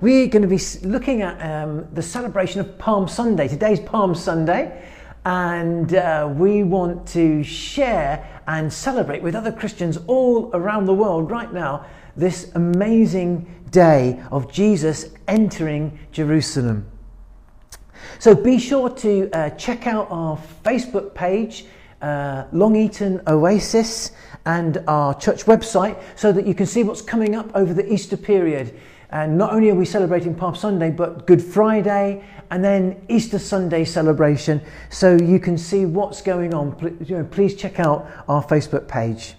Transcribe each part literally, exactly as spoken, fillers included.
We're going to be looking at um, the celebration of Palm Sunday. Today's Palm Sunday, and uh, we want to share and celebrate with other Christians all around the world right now this amazing day of Jesus entering Jerusalem. So be sure to uh, check out our Facebook page, Uh, Long Eaton Oasis, and our church website, so that you can see what's coming up over the Easter period. And not only are we celebrating Palm Sunday, but Good Friday and then Easter Sunday celebration, so you can see what's going on. Please, you know, please check out our Facebook page.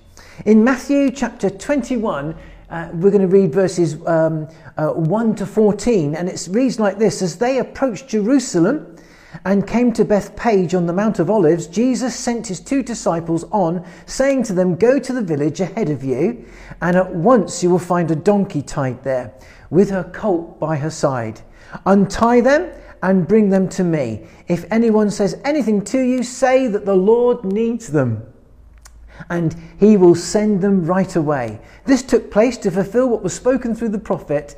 In Matthew chapter twenty-one, uh, we're going to read verses um, uh, one to fourteen, and it reads like this: as they approached Jerusalem and came to Bethpage on the Mount of Olives, Jesus sent his two disciples on, saying to them, "Go to the village ahead of you, and at once you will find a donkey tied there, with her colt by her side. Untie them and bring them to me. If anyone says anything to you, say that the Lord needs them, and he will send them right away." This took place to fulfill what was spoken through the prophet,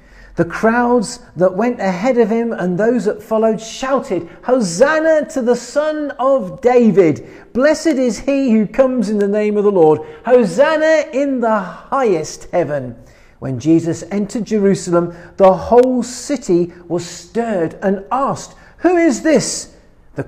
The crowds that went ahead of him and those that followed shouted, "Hosanna to the Son of David! Blessed is he who comes in the name of the Lord! Hosanna in the highest heaven!" When Jesus entered Jerusalem, the whole city was stirred and asked, "Who is this?" The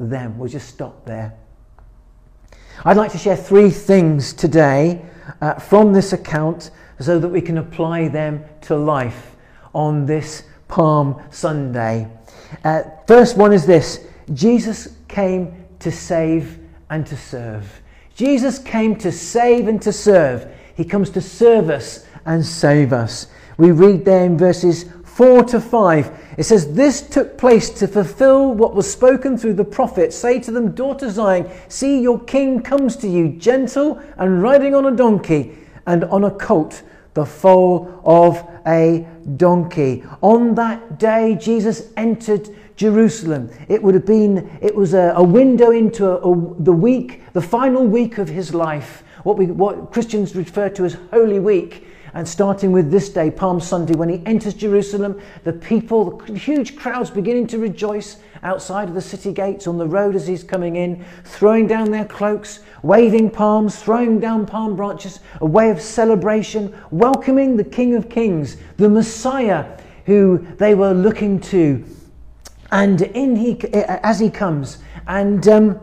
them. We'll just stop there. I'd like to share three things today uh, from this account, so that we can apply them to life on this Palm Sunday. Uh, first one is this: Jesus came to save and to serve. Jesus came to save and to serve. He comes to serve us and save us. We read there in verses four to five, it says, "This took place to fulfill what was spoken through the prophet. Say to them, daughter Zion, see, your king comes to you, gentle and riding on a donkey, and on a colt, the foal of a donkey." On that day, Jesus entered Jerusalem. It would have been, it was a, a window into a, a, the week, the final week of his life, what we, what Christians refer to as Holy Week. And starting with this day, Palm Sunday, when he enters Jerusalem, the people, the huge crowds beginning to rejoice outside of the city gates, on the road as he's coming in, throwing down their cloaks, waving palms, throwing down palm branches, a way of celebration, welcoming the King of Kings, the Messiah, who they were looking to. And in he, as he comes, and um,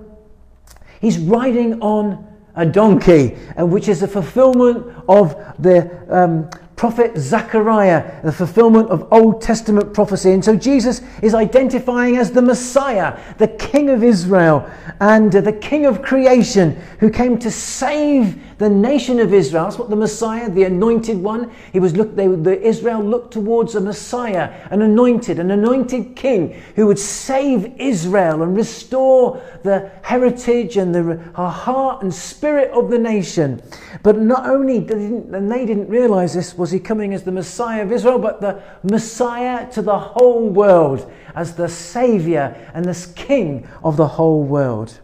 he's riding on a donkey, which is the fulfillment of the um, prophet Zechariah, the fulfillment of Old Testament prophecy. And so Jesus is identifying as the Messiah, the King of Israel, and uh, the King of creation, who came to save the nation of Israel. That's what the Messiah, the anointed one, he was look, they, the Israel looked towards a Messiah, an anointed, an anointed king who would save Israel and restore the heritage and the uh, heart and spirit of the nation. But not only did and they didn't realize this, was he coming as the Messiah of Israel, but the Messiah to the whole world, as the Saviour and the King of the whole world.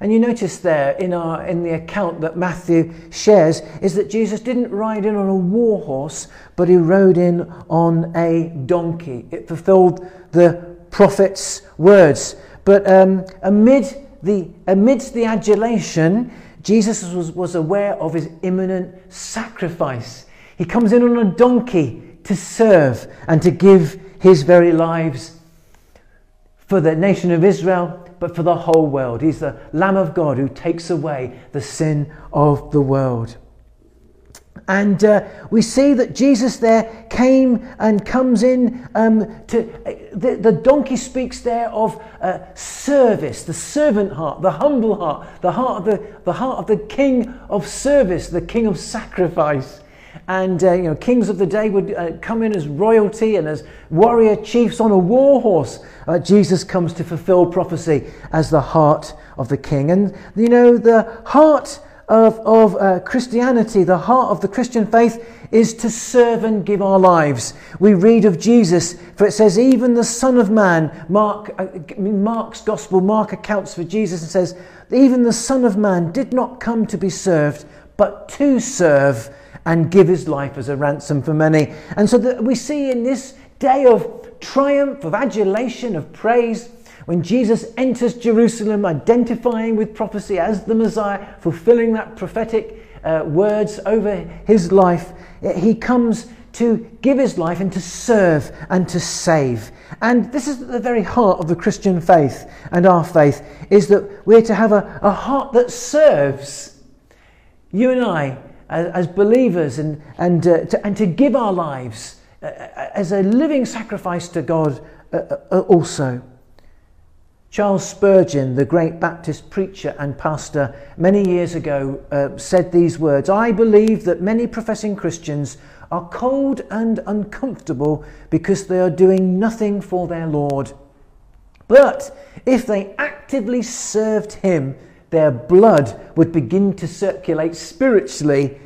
And you notice there in our in the account that Matthew shares is that Jesus didn't ride in on a war horse, but he rode in on a donkey. It fulfilled the prophet's words. But um, amid the amidst the adulation, Jesus was, was aware of his imminent sacrifice. He comes in on a donkey to serve and to give his very lives for the nation of Israel, but for the whole world. He's the Lamb of God who takes away the sin of the world. And uh, we see that Jesus there came and comes in um, to... Uh, the, the donkey speaks there of uh, service, the servant heart, the humble heart, the heart of the, the heart of the king of service, the king of sacrifice. And uh, you know, kings of the day would uh, come in as royalty and as warrior chiefs on a war horse. Uh, Jesus comes to fulfill prophecy as the heart of the king. And you know, the heart of, of uh, Christianity, the heart of the Christian faith, is to serve and give our lives. We read of Jesus, for it says, even the Son of Man, Mark, uh, Mark's Gospel, Mark accounts for Jesus and says, even the Son of Man did not come to be served, but to serve and give his life as a ransom for many. And so that we see in this day of triumph, of adulation, of praise, when Jesus enters Jerusalem, identifying with prophecy as the Messiah, fulfilling that prophetic uh, words over his life, he comes to give his life and to serve and to save. And this is at the very heart of the Christian faith and our faith, is that we're to have a, a heart that serves. You and I, as believers, and and uh, to, and to give our lives uh, as a living sacrifice to God uh, uh, also. Charles Spurgeon, the great Baptist preacher and pastor, many years ago uh, said these words: I believe that many professing Christians are cold and uncomfortable because they are doing nothing for their Lord. But if they actively served him, their blood would begin to circulate spiritually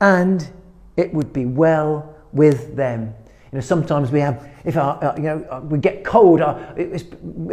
and it would be well with them. You know, sometimes we have, if our, uh, you know, we get cold, our, it's,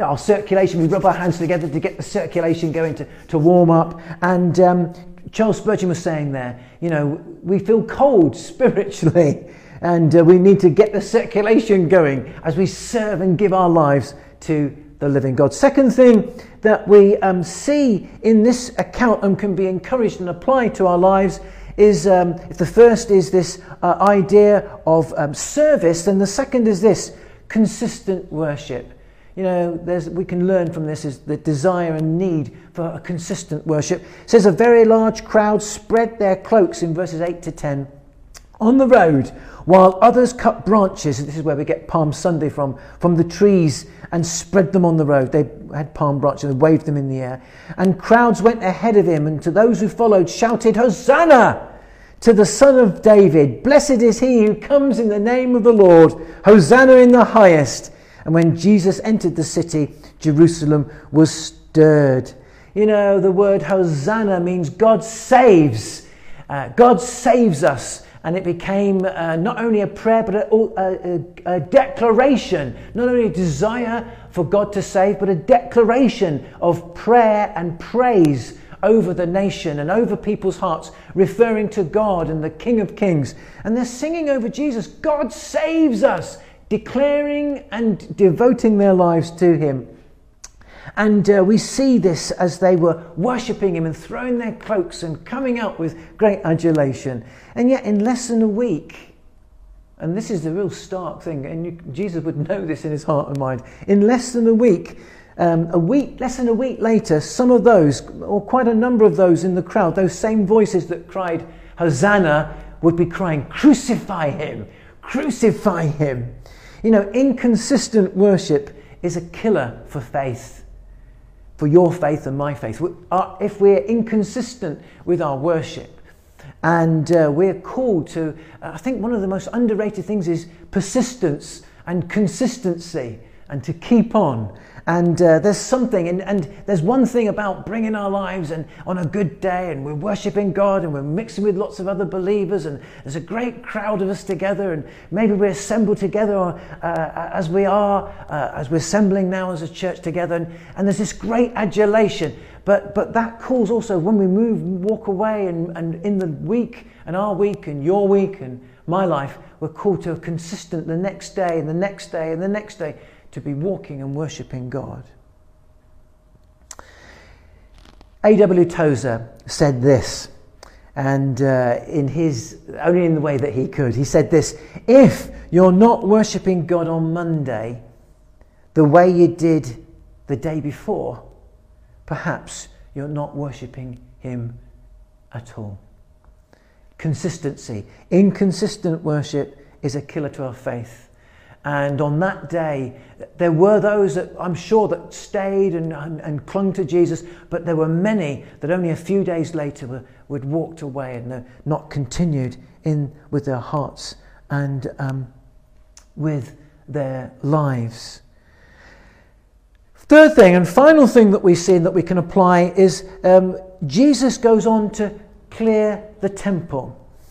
our circulation, we rub our hands together to get the circulation going to, to warm up. And um, Charles Spurgeon was saying there, you know, we feel cold spiritually and uh, we need to get the circulation going as we serve and give our lives to the living God. Second thing that we um, see in this account and can be encouraged and applied to our lives is, um, if the first is this uh, idea of um, service, then the second is this: consistent worship. You know, there's, we can learn from this is the desire and need for a consistent worship. It says a very large crowd spread their cloaks in verses eight to ten on the road, while others cut branches, and this is where we get Palm Sunday from, from the trees, and spread them on the road. They had palm branches and waved them in the air. And crowds went ahead of him, and to those who followed shouted, Hosanna to the Son of David! Blessed is he who comes in the name of the Lord! Hosanna in the highest! And when Jesus entered the city, Jerusalem was stirred. You know, the word Hosanna means God saves. Uh, God saves us. And it became uh, not only a prayer, but a, a, a declaration, not only a desire for God to save, but a declaration of prayer and praise over the nation and over people's hearts, referring to God and the King of Kings. And they're singing over Jesus, God saves us, declaring and devoting their lives to him. And uh, we see this as they were worshipping him and throwing their cloaks and coming out with great adulation. And yet in less than a week, and this is the real stark thing, and you, Jesus would know this in his heart and mind, in less than a week, um, a week, less than a week later, some of those, or quite a number of those in the crowd, those same voices that cried Hosanna would be crying, crucify him, crucify him. You know, inconsistent worship is a killer for faith. for your faith and my faith. We are, if we're inconsistent with our worship, and uh, we're called to, uh, I think one of the most underrated things is persistence and consistency, and to keep on. And uh, there's something, and, and there's one thing about bringing our lives and on a good day, and we're worshipping God, and we're mixing with lots of other believers, and there's a great crowd of us together, and maybe we're assembled together uh, as we are, uh, as we're assembling now as a church together, and, and there's this great adulation. But but that calls also, when we move, walk away, and, and in the week, and our week, and your week, and my life, we're called to a consistent the next day, and the next day, and the next day, to be walking and worshipping God. A. W. Tozer said this, and uh, in his only in the way that he could, he said this: if you're not worshipping God on Monday the way you did the day before, perhaps you're not worshipping Him at all. Consistency. Inconsistent worship is a killer to our faith. And on that day, there were those that I'm sure that stayed and, and, and clung to Jesus, but there were many that only a few days later were, would walked away and not continued in with their hearts and um, with their lives. Third thing and final thing that we see and that we can apply is um, Jesus goes on to clear the temple.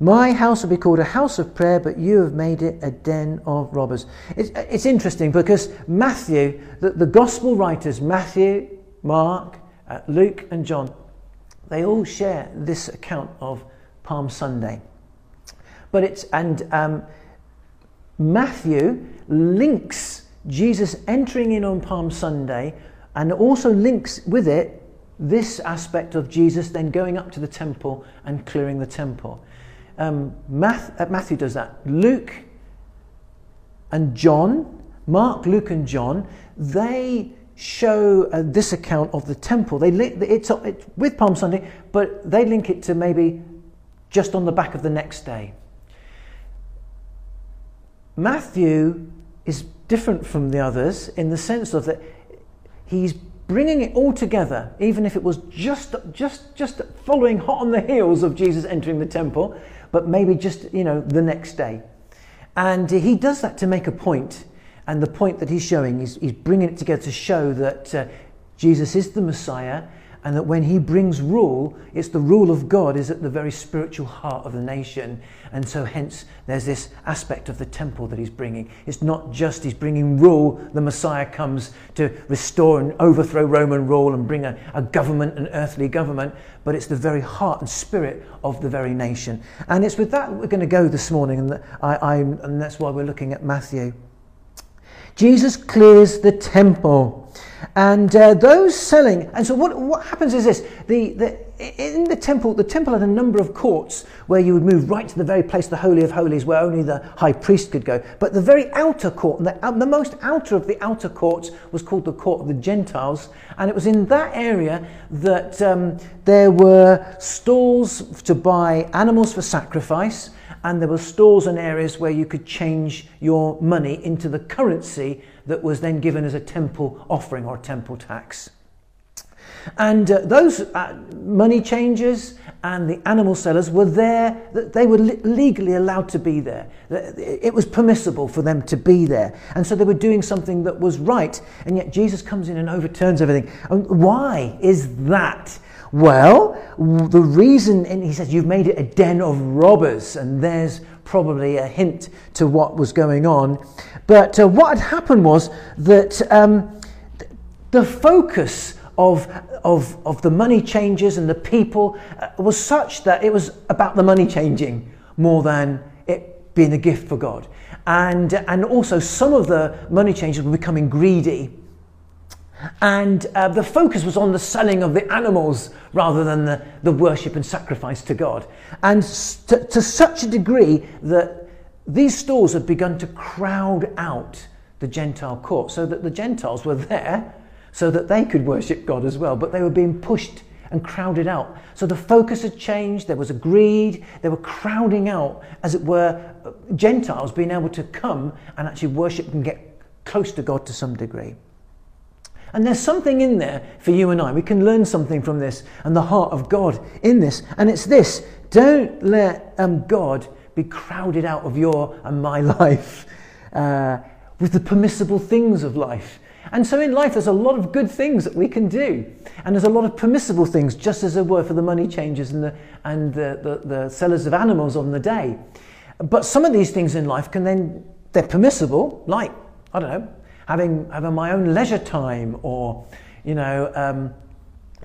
My house will be called a house of prayer, but you have made it a den of robbers. It's, it's interesting because Matthew, the, the gospel writers, Matthew, Mark, uh, Luke and John, they all share this account of Palm Sunday. But it's, and um, Matthew links Jesus entering in on Palm Sunday and also links with it this aspect of Jesus then going up to the temple and clearing the temple. Um, Matthew does that. Luke and John, Mark, Luke and John, they show uh, this account of the temple. They link, it's, it's with Palm Sunday, but they link it to maybe just on the back of the next day. Matthew is different from the others in the sense of that he's bringing it all together, even if it was just just just following hot on the heels of Jesus entering the temple, but maybe just, you know, the next day. And he does that to make a point. And the point that he's showing is he's bringing it together to show that uh, Jesus is the Messiah, and that when he brings rule, it's the rule of God is at the very spiritual heart of the nation. And so hence there's this aspect of the temple that he's bringing. It's not just he's bringing rule. The Messiah comes to restore and overthrow Roman rule and bring a, a government, an earthly government, but it's the very heart and spirit of the very nation. And it's with that we're going to go this morning, and, I, I, and that's why we're looking at Matthew. Jesus clears the temple, and uh, those selling. And so, what what happens is this: the the in the temple, the temple had a number of courts where you would move right to the very place, the Holy of Holies, where only the high priest could go. But the very outer court, and the, the most outer of the outer courts, was called the Court of the Gentiles, and it was in that area that um, there were stalls to buy animals for sacrifice. And there were stores and areas where you could change your money into the currency that was then given as a temple offering or a temple tax. And uh, those uh, money changers and the animal sellers were there. They were le- legally allowed to be there. It was permissible for them to be there. And so they were doing something that was right. And yet Jesus comes in and overturns everything. And why is that? Well, the reason, and he says, you've made it a den of robbers, and there's probably a hint to what was going on. But uh, what had happened was that um, th- the focus of, of, of the money changers and the people uh, was such that it was about the money changing more than it being a gift for God. And, and also some of the money changers were becoming greedy. And uh, the focus was on the selling of the animals rather than the, the worship and sacrifice to God. And to, to such a degree that these stores had begun to crowd out the Gentile court, so that the Gentiles were there so that they could worship God as well, but they were being pushed and crowded out. So the focus had changed, there was a greed, they were crowding out, as it were, Gentiles being able to come and actually worship and get close to God to some degree. And there's something in there for you and I. We can learn something from this and the heart of God in this. And it's this: don't let um, God be crowded out of your and my life uh, with the permissible things of life. And so in life there's a lot of good things that we can do. And there's a lot of permissible things, just as there were for the money changers and the, and the, the, the sellers of animals on the day. But some of these things in life can then, they're permissible, like, I don't know, Having, having my own leisure time, or, you know, um,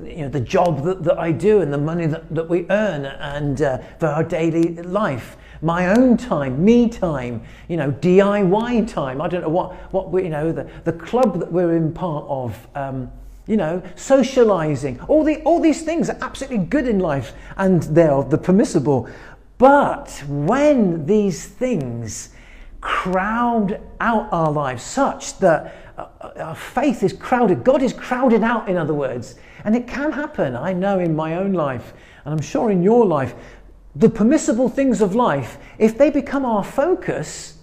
you know the job that, that I do and the money that, that we earn, and uh, for our daily life, my own time, me time, you know, D I Y time. I don't know what, what we, you know, the, the club that we're in part of, um, you know, socialising. All, the, all these things are absolutely good in life, and they're the permissible. But when these things crowd out our lives such that our faith is crowded, God is crowded out, in other words, and it can happen. I know in my own life, and I'm sure in your life, the permissible things of life, if they become our focus,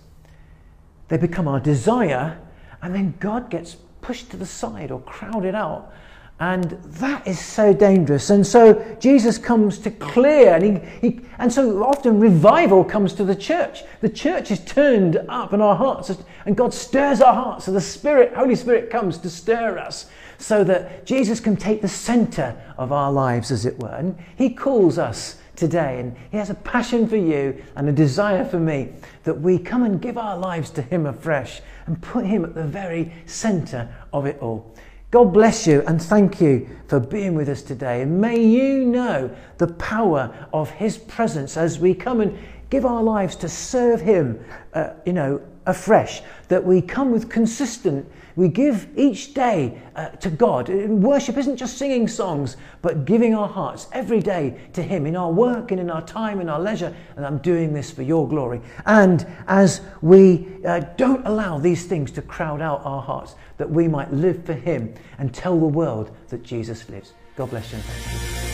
they become our desire, and then God gets pushed to the side or crowded out. And that is so dangerous. And so Jesus comes to clear, and he, he and so often revival comes to the church. The church is turned up, and our hearts are, and God stirs our hearts. So the Spirit, Holy Spirit, comes to stir us, so that Jesus can take the centre of our lives, as it were. And He calls us today, and He has a passion for you and a desire for me, that we come and give our lives to Him afresh and put Him at the very centre of it all. God bless you, and thank you for being with us today. And may you know the power of His presence as we come and give our lives to serve Him, uh, you know, afresh. That we come with consistent, we give each day uh, to God. Worship isn't just singing songs, but giving our hearts every day to Him in our work and in our time, in our leisure. And I'm doing this for Your glory. And as we uh, don't allow these things to crowd out our hearts, that we might live for Him and tell the world that Jesus lives. God bless you and thank you.